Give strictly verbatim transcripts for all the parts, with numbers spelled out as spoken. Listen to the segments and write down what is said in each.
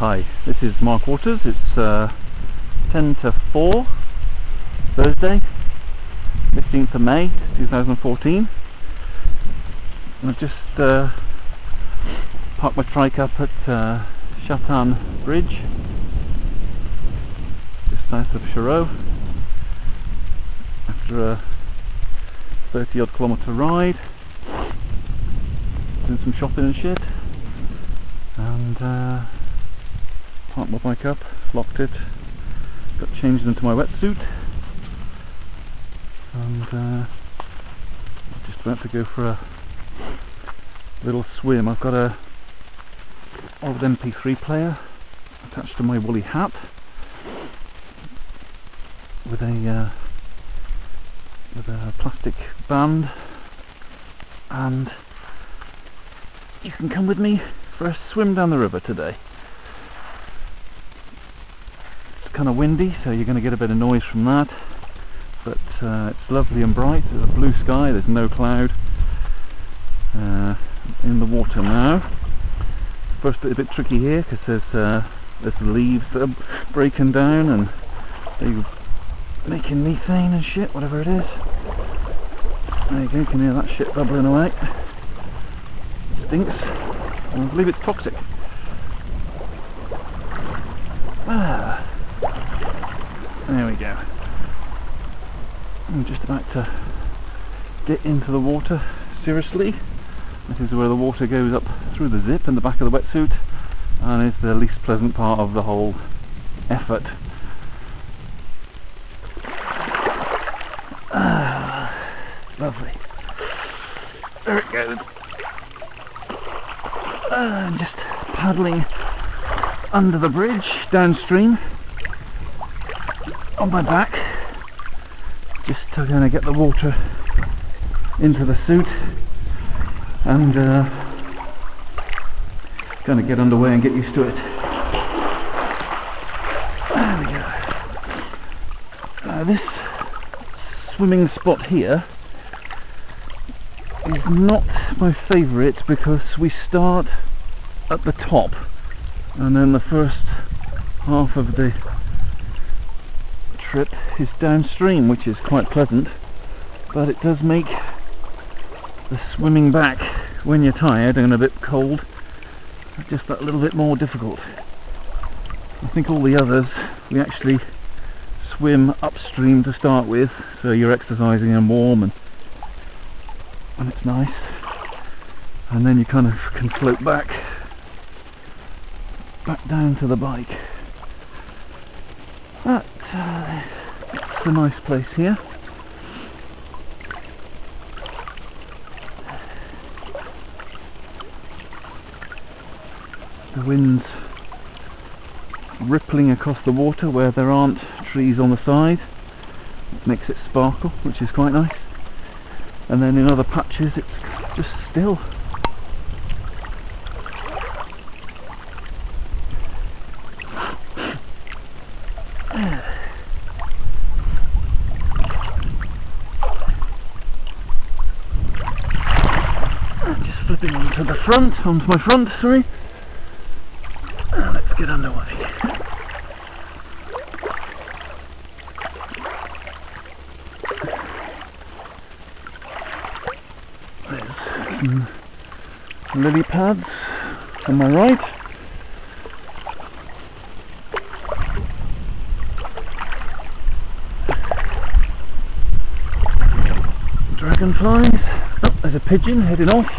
Hi, this is Mark Waters. It's uh, ten to four, Thursday, fifteenth of May, two thousand fourteen. And I've just uh, parked my trike up at uh, Châtain Bridge, just south of Chereau, after a thirty odd kilometre ride, doing some shopping and shit, and uh, parked my bike up, locked it, got changed into my wetsuit, and uh, just about to go for a little swim. I've got a old M P three player attached to my woolly hat with a uh, with a plastic band, and you can come with me for a swim down the river today. Kind of windy, so you're going to get a bit of noise from that, but uh, it's lovely and bright. There's a blue sky, there's no cloud. Uh, in the water now. First bit a bit tricky here because there's uh, there's leaves that are breaking down and they're making methane and shit, whatever it is. There you go, you can hear that shit bubbling away. It stinks. And I believe it's toxic. Ah. There we go. I'm just about to get into the water, seriously. This is where the water goes up through the zip in the back of the wetsuit, and it's the least pleasant part of the whole effort. Ah, lovely. There it goes. Ah, I'm just paddling under the bridge, downstream, on my back, just to kind of get the water into the suit and uh, kind of get underway and get used to it. There we go. Uh, this swimming spot here is not my favourite because we start at the top and then the first half of the trip is downstream, which is quite pleasant, but it does make the swimming back when you're tired and a bit cold just that little bit more difficult. I think all the others we actually swim upstream to start with, so you're exercising and warm and, and it's nice, and then you kind of can float back back down to the bike. But uh, it's a nice place here. The wind's rippling across the water where there aren't trees on the side. It makes it sparkle, which is quite nice. And then in other patches it's just still. Onto the front, onto my front, sorry. And let's get underway. There's some lily pads on my right. Dragonflies. Oh, there's a pigeon heading off.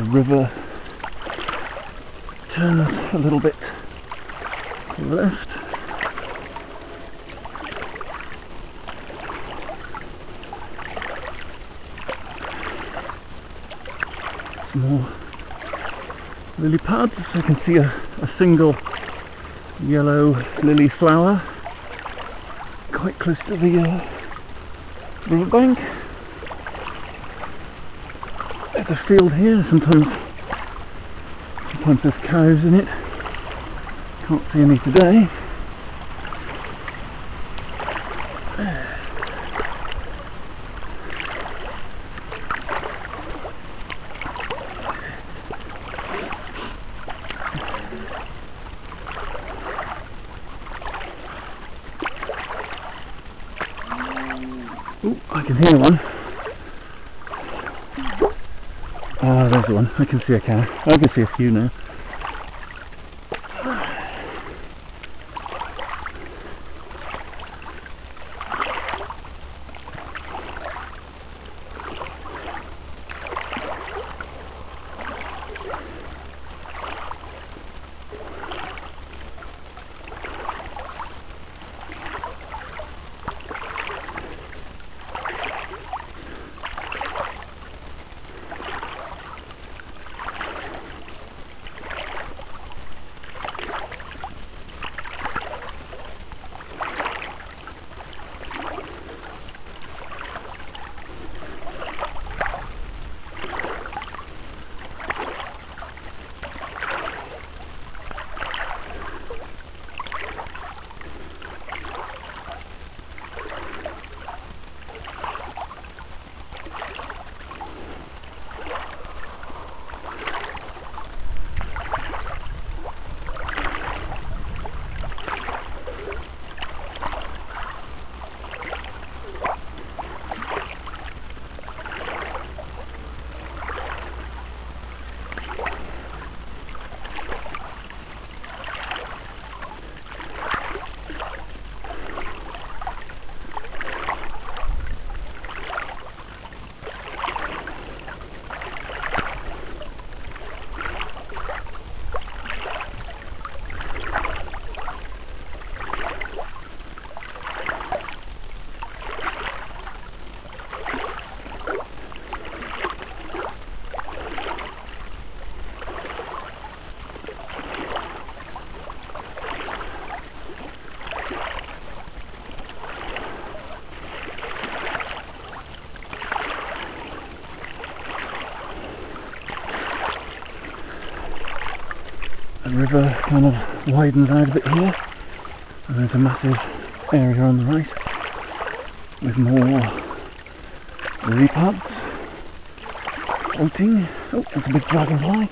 the river turns a little bit to the left. More lily pads. I can see a, a single yellow lily flower quite close to the uh, riverbank. There's a field here. Sometimes, sometimes there's cows in it. Can't see any today. I can see a cow. I can see a few now. The river kind of widens out a bit here, and there's a massive area on the right with more lily pads floating. Oh, there's a big dragonfly.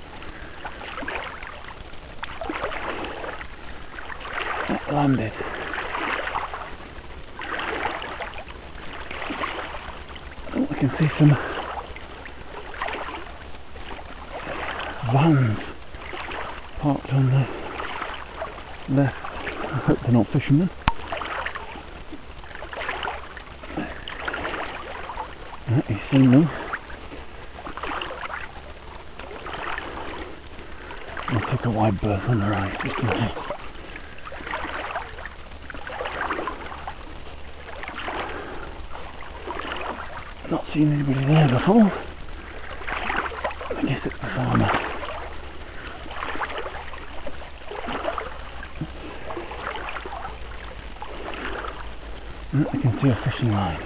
That landed. Oh, I can see some vans parked on the left. I hope they're not fishermen. Uh, you see them. I took a wide berth on the right, just in case. Not seen anybody there before. I guess it's the farmer. I can see a fishing line.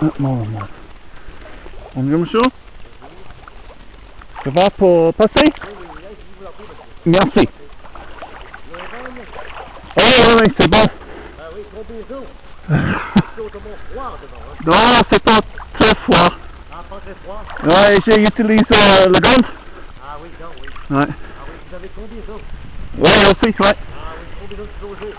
Oh, more and more. Bonjour, monsieur. Ça va pour passer? Merci. Oh, oui, oui, c'est bon. Ah oui, gros bisous. Non, c'est pas très froid. Ah, pas très froid? Ouais, j'utilise euh, le gant. Ah oui, gant, oui. Ouais. Ah oui, vous avez combien d'eau? Ouais, aussi, ouais. Ah oui, combien d'eau de l'eau?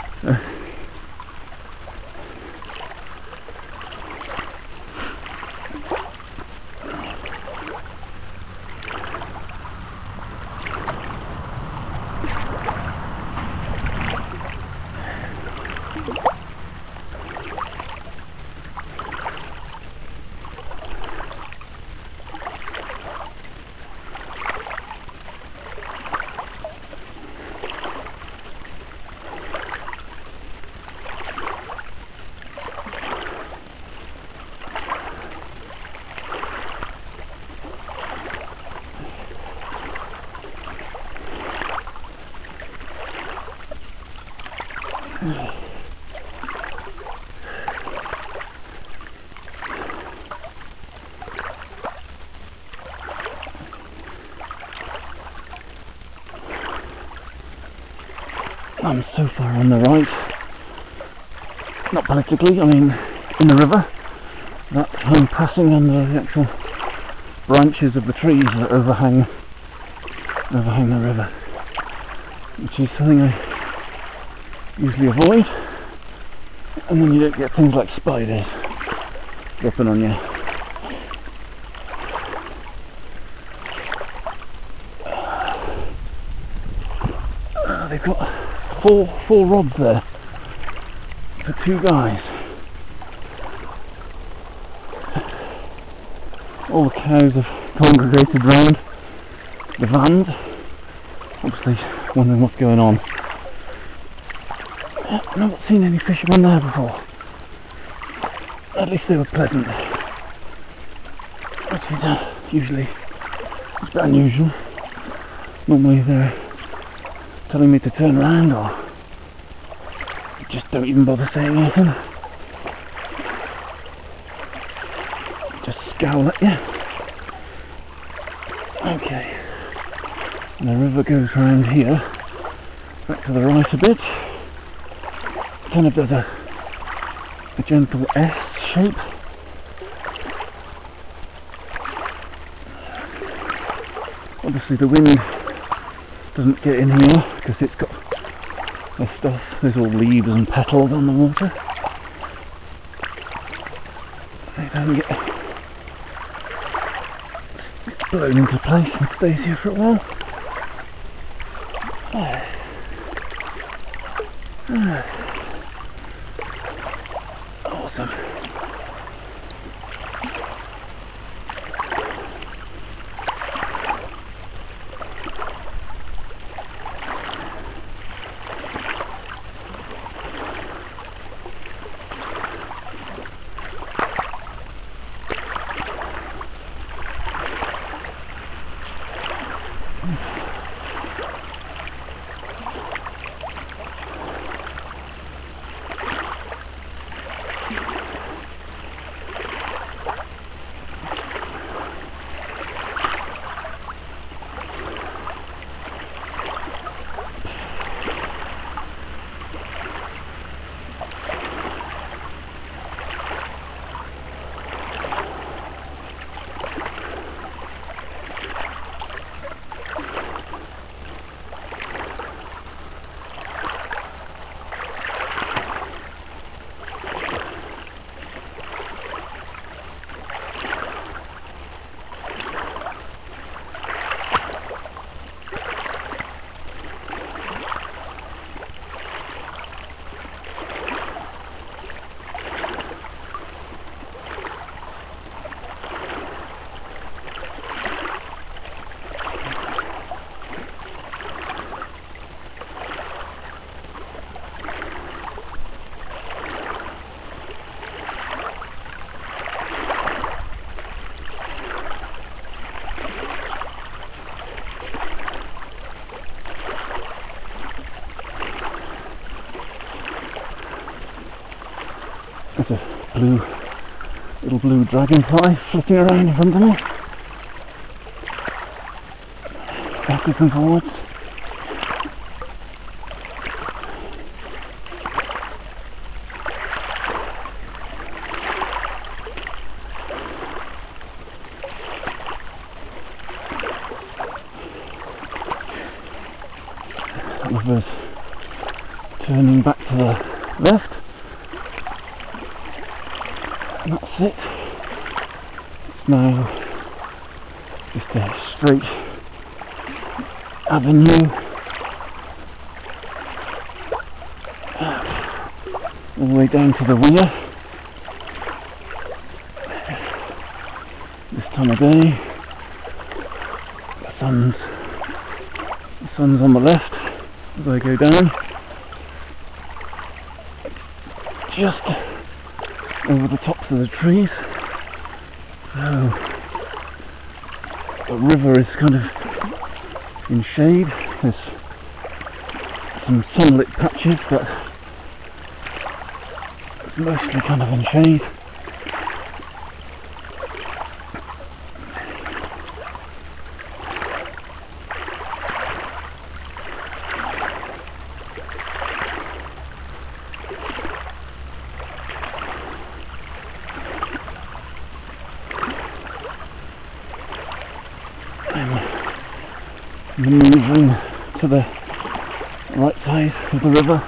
I'm so far on the right, not politically, I mean in the river, that I'm passing under the actual branches of the trees that overhang, overhang the river, which is something I usually avoid, and then you don't get things like spiders dropping on you. Uh, they've got four, four rods there for two guys. All the cows have congregated round the vans, obviously wondering what's going on. I've not seen any fishermen there before. At least they were pleasant, which is uh, usually a bit unusual. Normally they're telling me to turn around or just don't even bother saying anything. Just scowl at you. Okay, and the river goes round here, back to the right a bit, kind of does a, a gentle S shape. Obviously the wind doesn't get in here because it's got this stuff, there's all leaves and petals on the water. They don't get blown into place and stays here for a while. Ah. Ah. Awesome. Blue, little blue dragonfly flicking around in front of me, backwards and forwards. That river's turning back to the left. And that's it. It's now just a straight avenue. All the way down to the weir. This time of day, the sun's, the sun's on the left as I go down. It's just over the tops of the trees, so the river is kind of in shade. There's some sunlit patches, but it's mostly kind of in shade. and moving to the right side of the river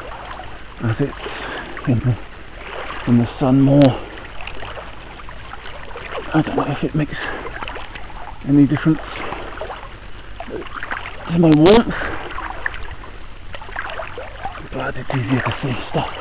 as it's in the, in the sun more. I don't know if it makes any difference to my warmth, but it's easier to see stuff.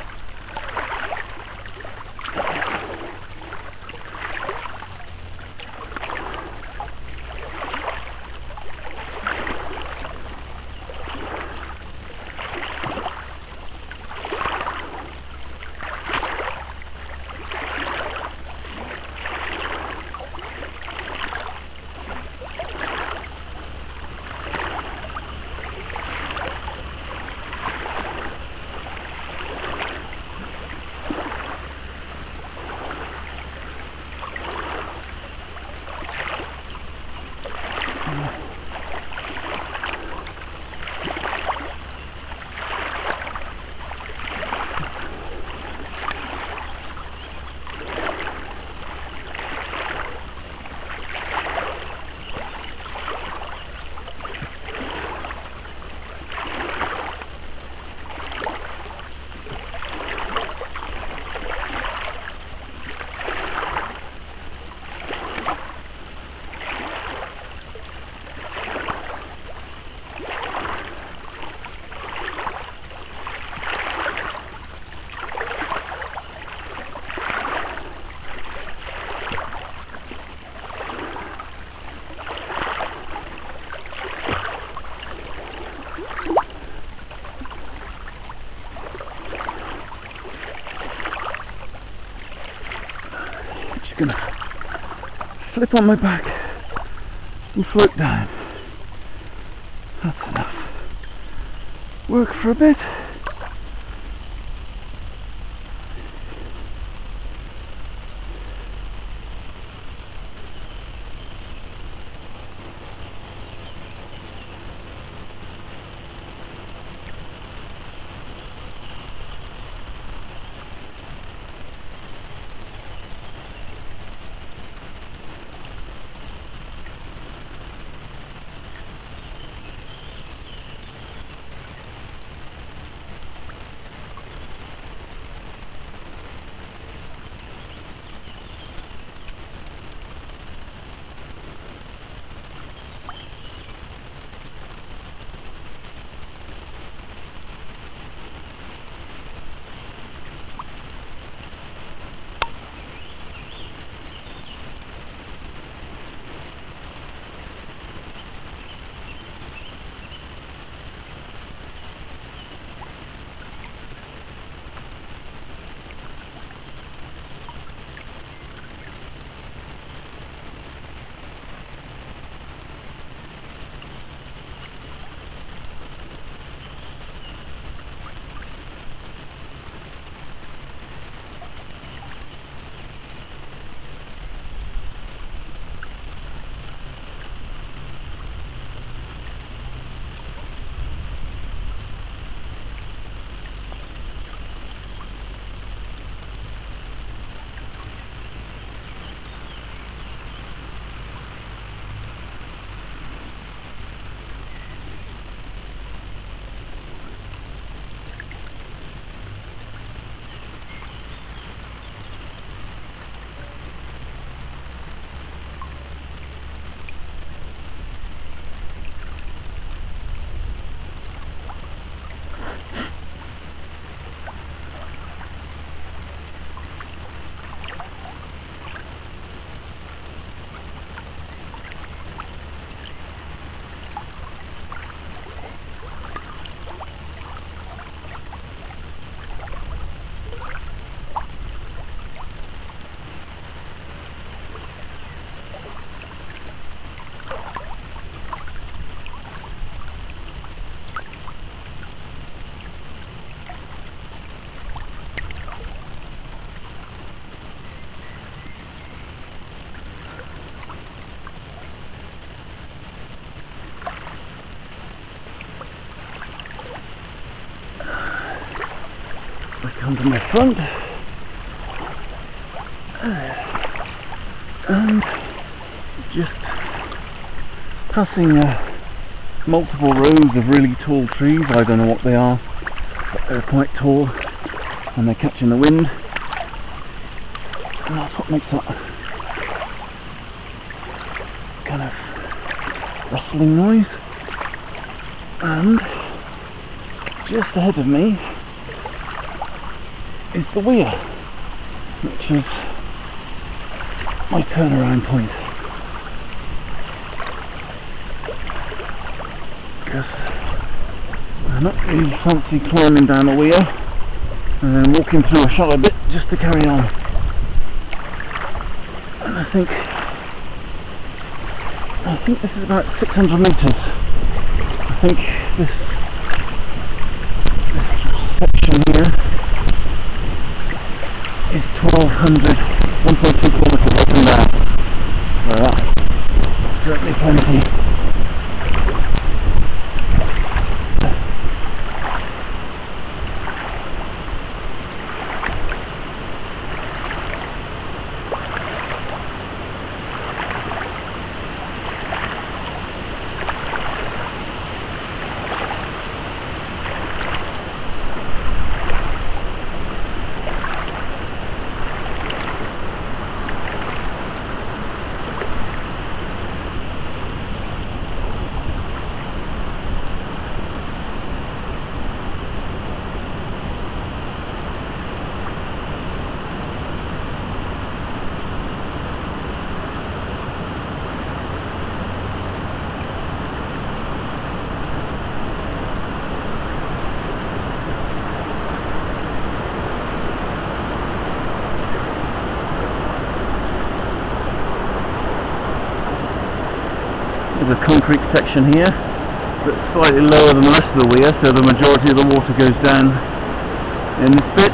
Gonna flip on my back and float down. That's enough. Work for a bit. Under my front and just discussing uh, multiple rows of really tall trees. I don't know what they are, but they're quite tall and they're catching the wind, and that's what makes that kind of rustling noise. And just ahead of me is the weir, which is my turnaround point, because I'm not really fancy climbing down the weir and then walking through a shallow bit just to carry on. And I think I think this is about six hundred metres. I think this this section here is twelve hundred, one point two kilometres up and down. So that's certainly plenty. The concrete section here that's slightly lower than the rest of the weir, so the majority of the water goes down in this bit,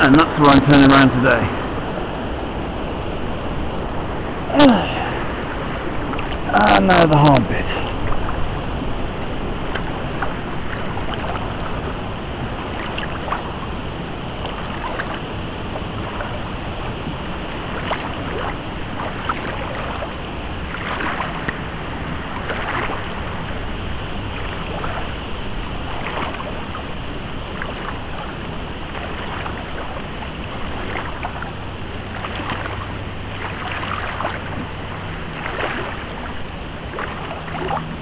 and that's where I'm turning around today. And now the hard bit. Thank you.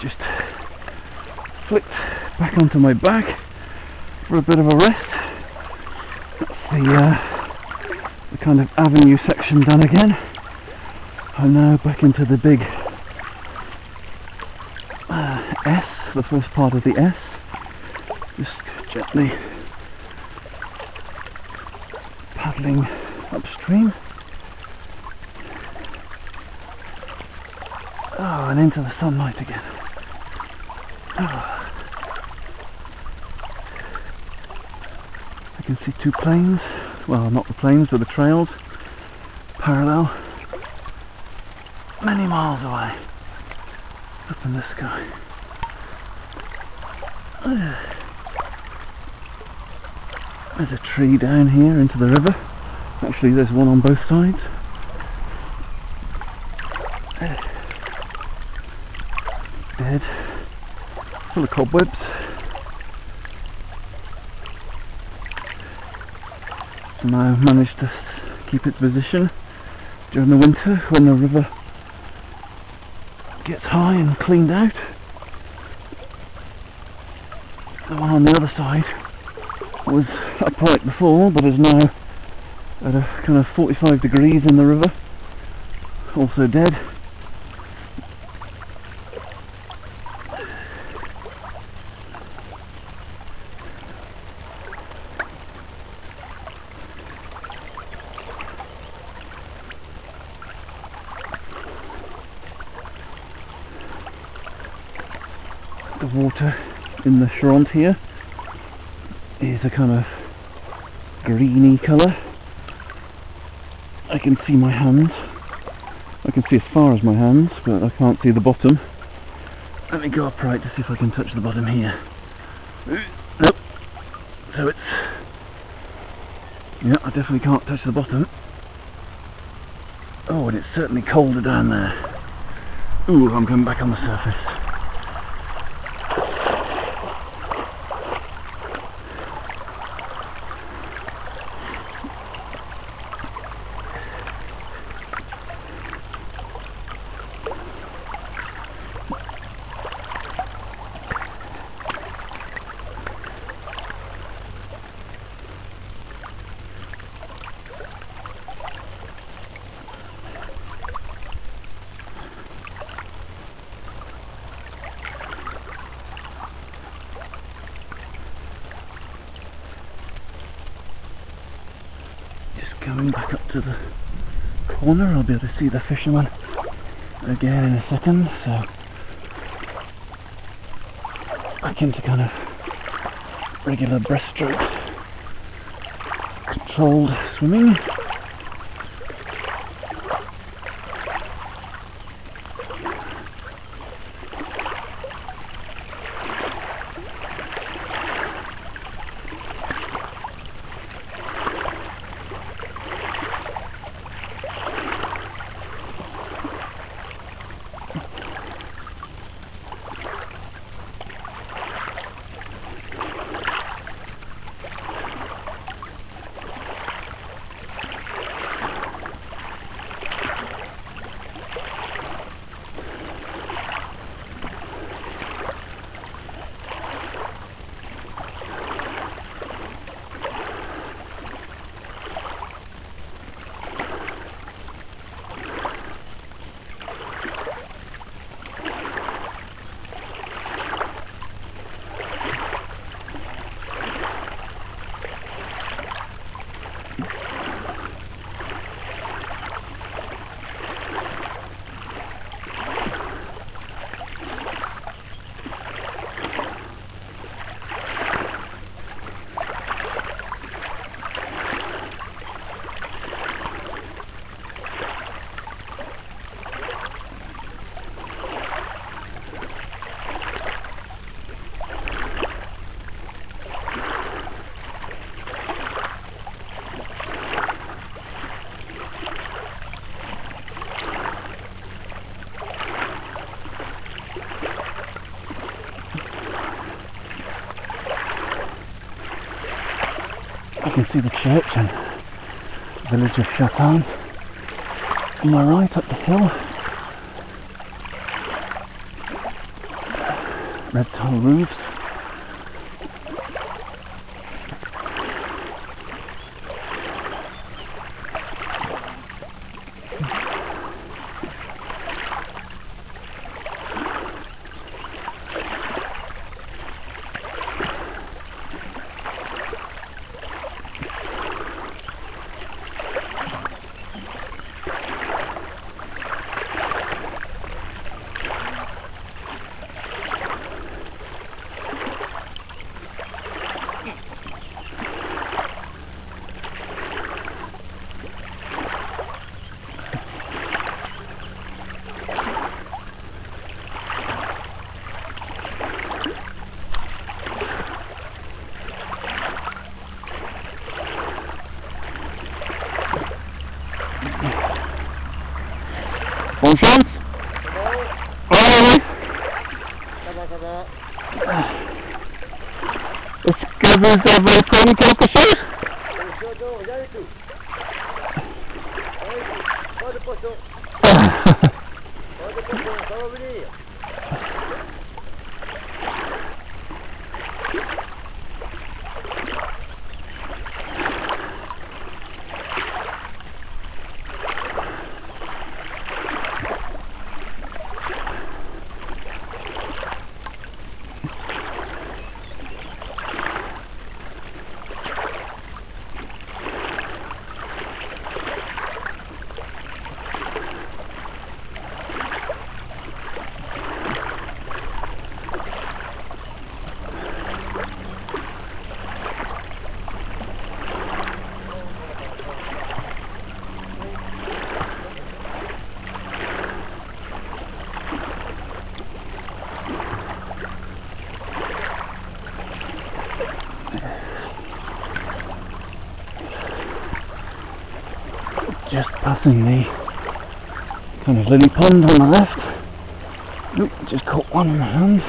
Just flicked back onto my back for a bit of a rest. That's the, uh, the kind of avenue section done again. I'm now back into the big uh, S, the first part of the S. Just gently paddling upstream. Oh, and into the sunlight again. Oh. I can see two planes. Well, not the planes, but the trails. Parallel. Many miles away. Up in the sky. There's a tree down here into the river. Actually, there's one on both sides. Dead. Full of cobwebs. And I managed to keep its position during the winter when the river gets high and cleaned out. The one on the other side was upright before, but is now at a kind of forty-five degrees in the river. Also dead. The water in the Charente here is a kind of greeny colour. I can see my hands. I can see as far as my hands, but I can't see the bottom. Let me go upright to see if I can touch the bottom here. Nope. So it's... yeah, I definitely can't touch the bottom. Oh, and it's certainly colder down there. Ooh, I'm coming back on the surface. Coming back up to the corner, I'll be able to see the fisherman again in a second, so back into kind of regular breaststroke controlled swimming. can see the church and the village of Châtain on my right up the hill. Red tile roofs. Just passing the kind of lily pond on the left. Oop, just caught one in my hand.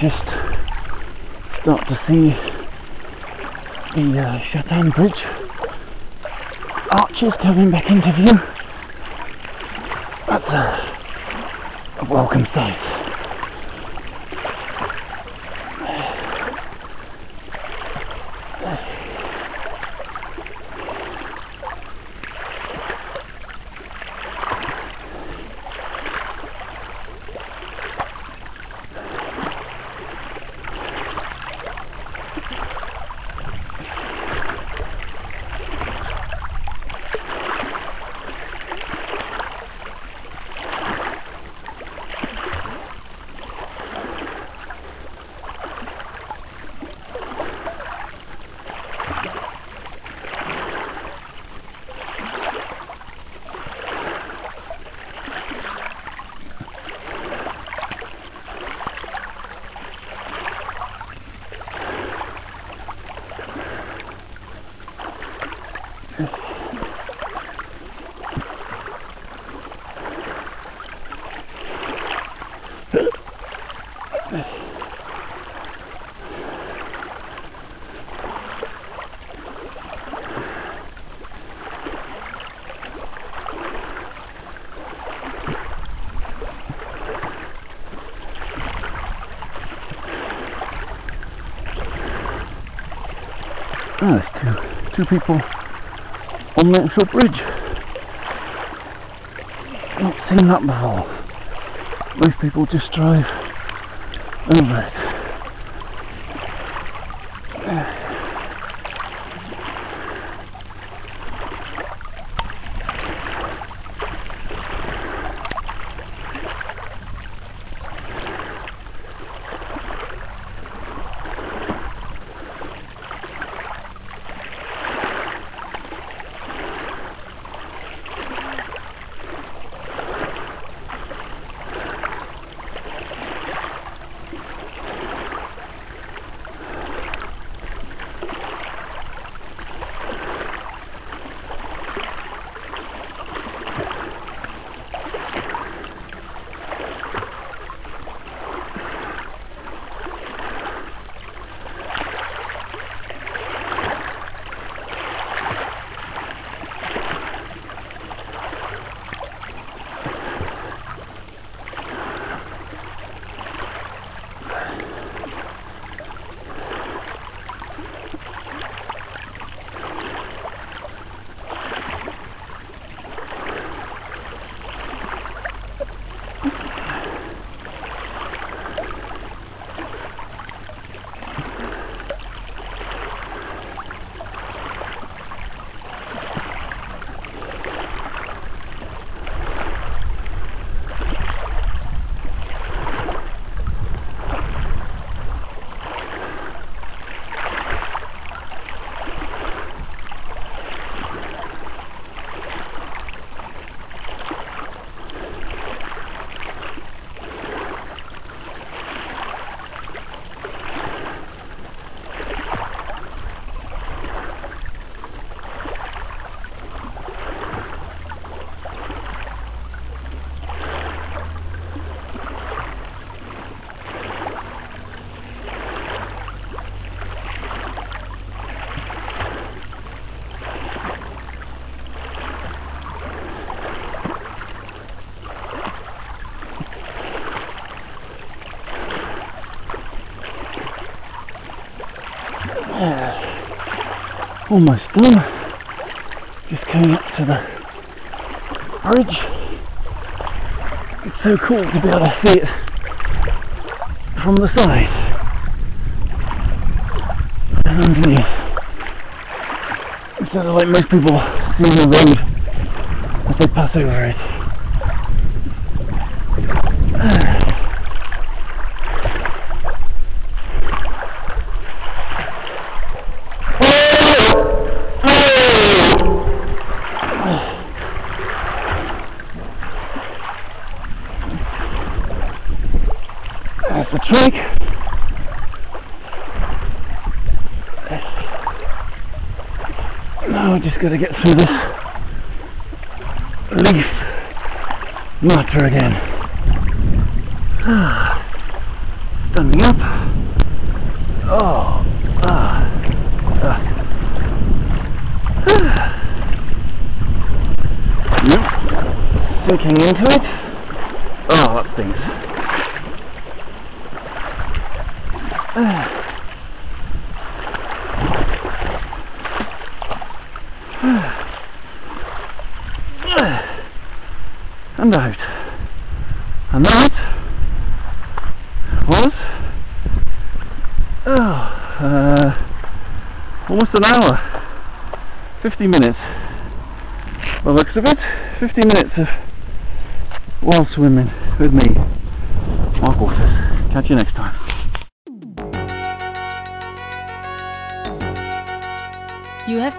Just start to see the uh, Châtain Bridge arches coming back into view. That's a, a welcome sight. Oh, there's two, two people on the actual bridge. Not seen that before. Most people just drive over it. Almost done. Just came up to the bridge. It's so cool to be able to see it from the side and underneath, instead of like most people seeing the road as they pass over it. Got to get through this leaf matter again. Ah, standing up. Oh, ah, ah. ah. looking into it. Oh, that stinks. And out. And that was oh, uh, almost an hour. fifty minutes. The looks of it. fifty minutes of while swimming with me, Mark Waters. Catch you next time. You have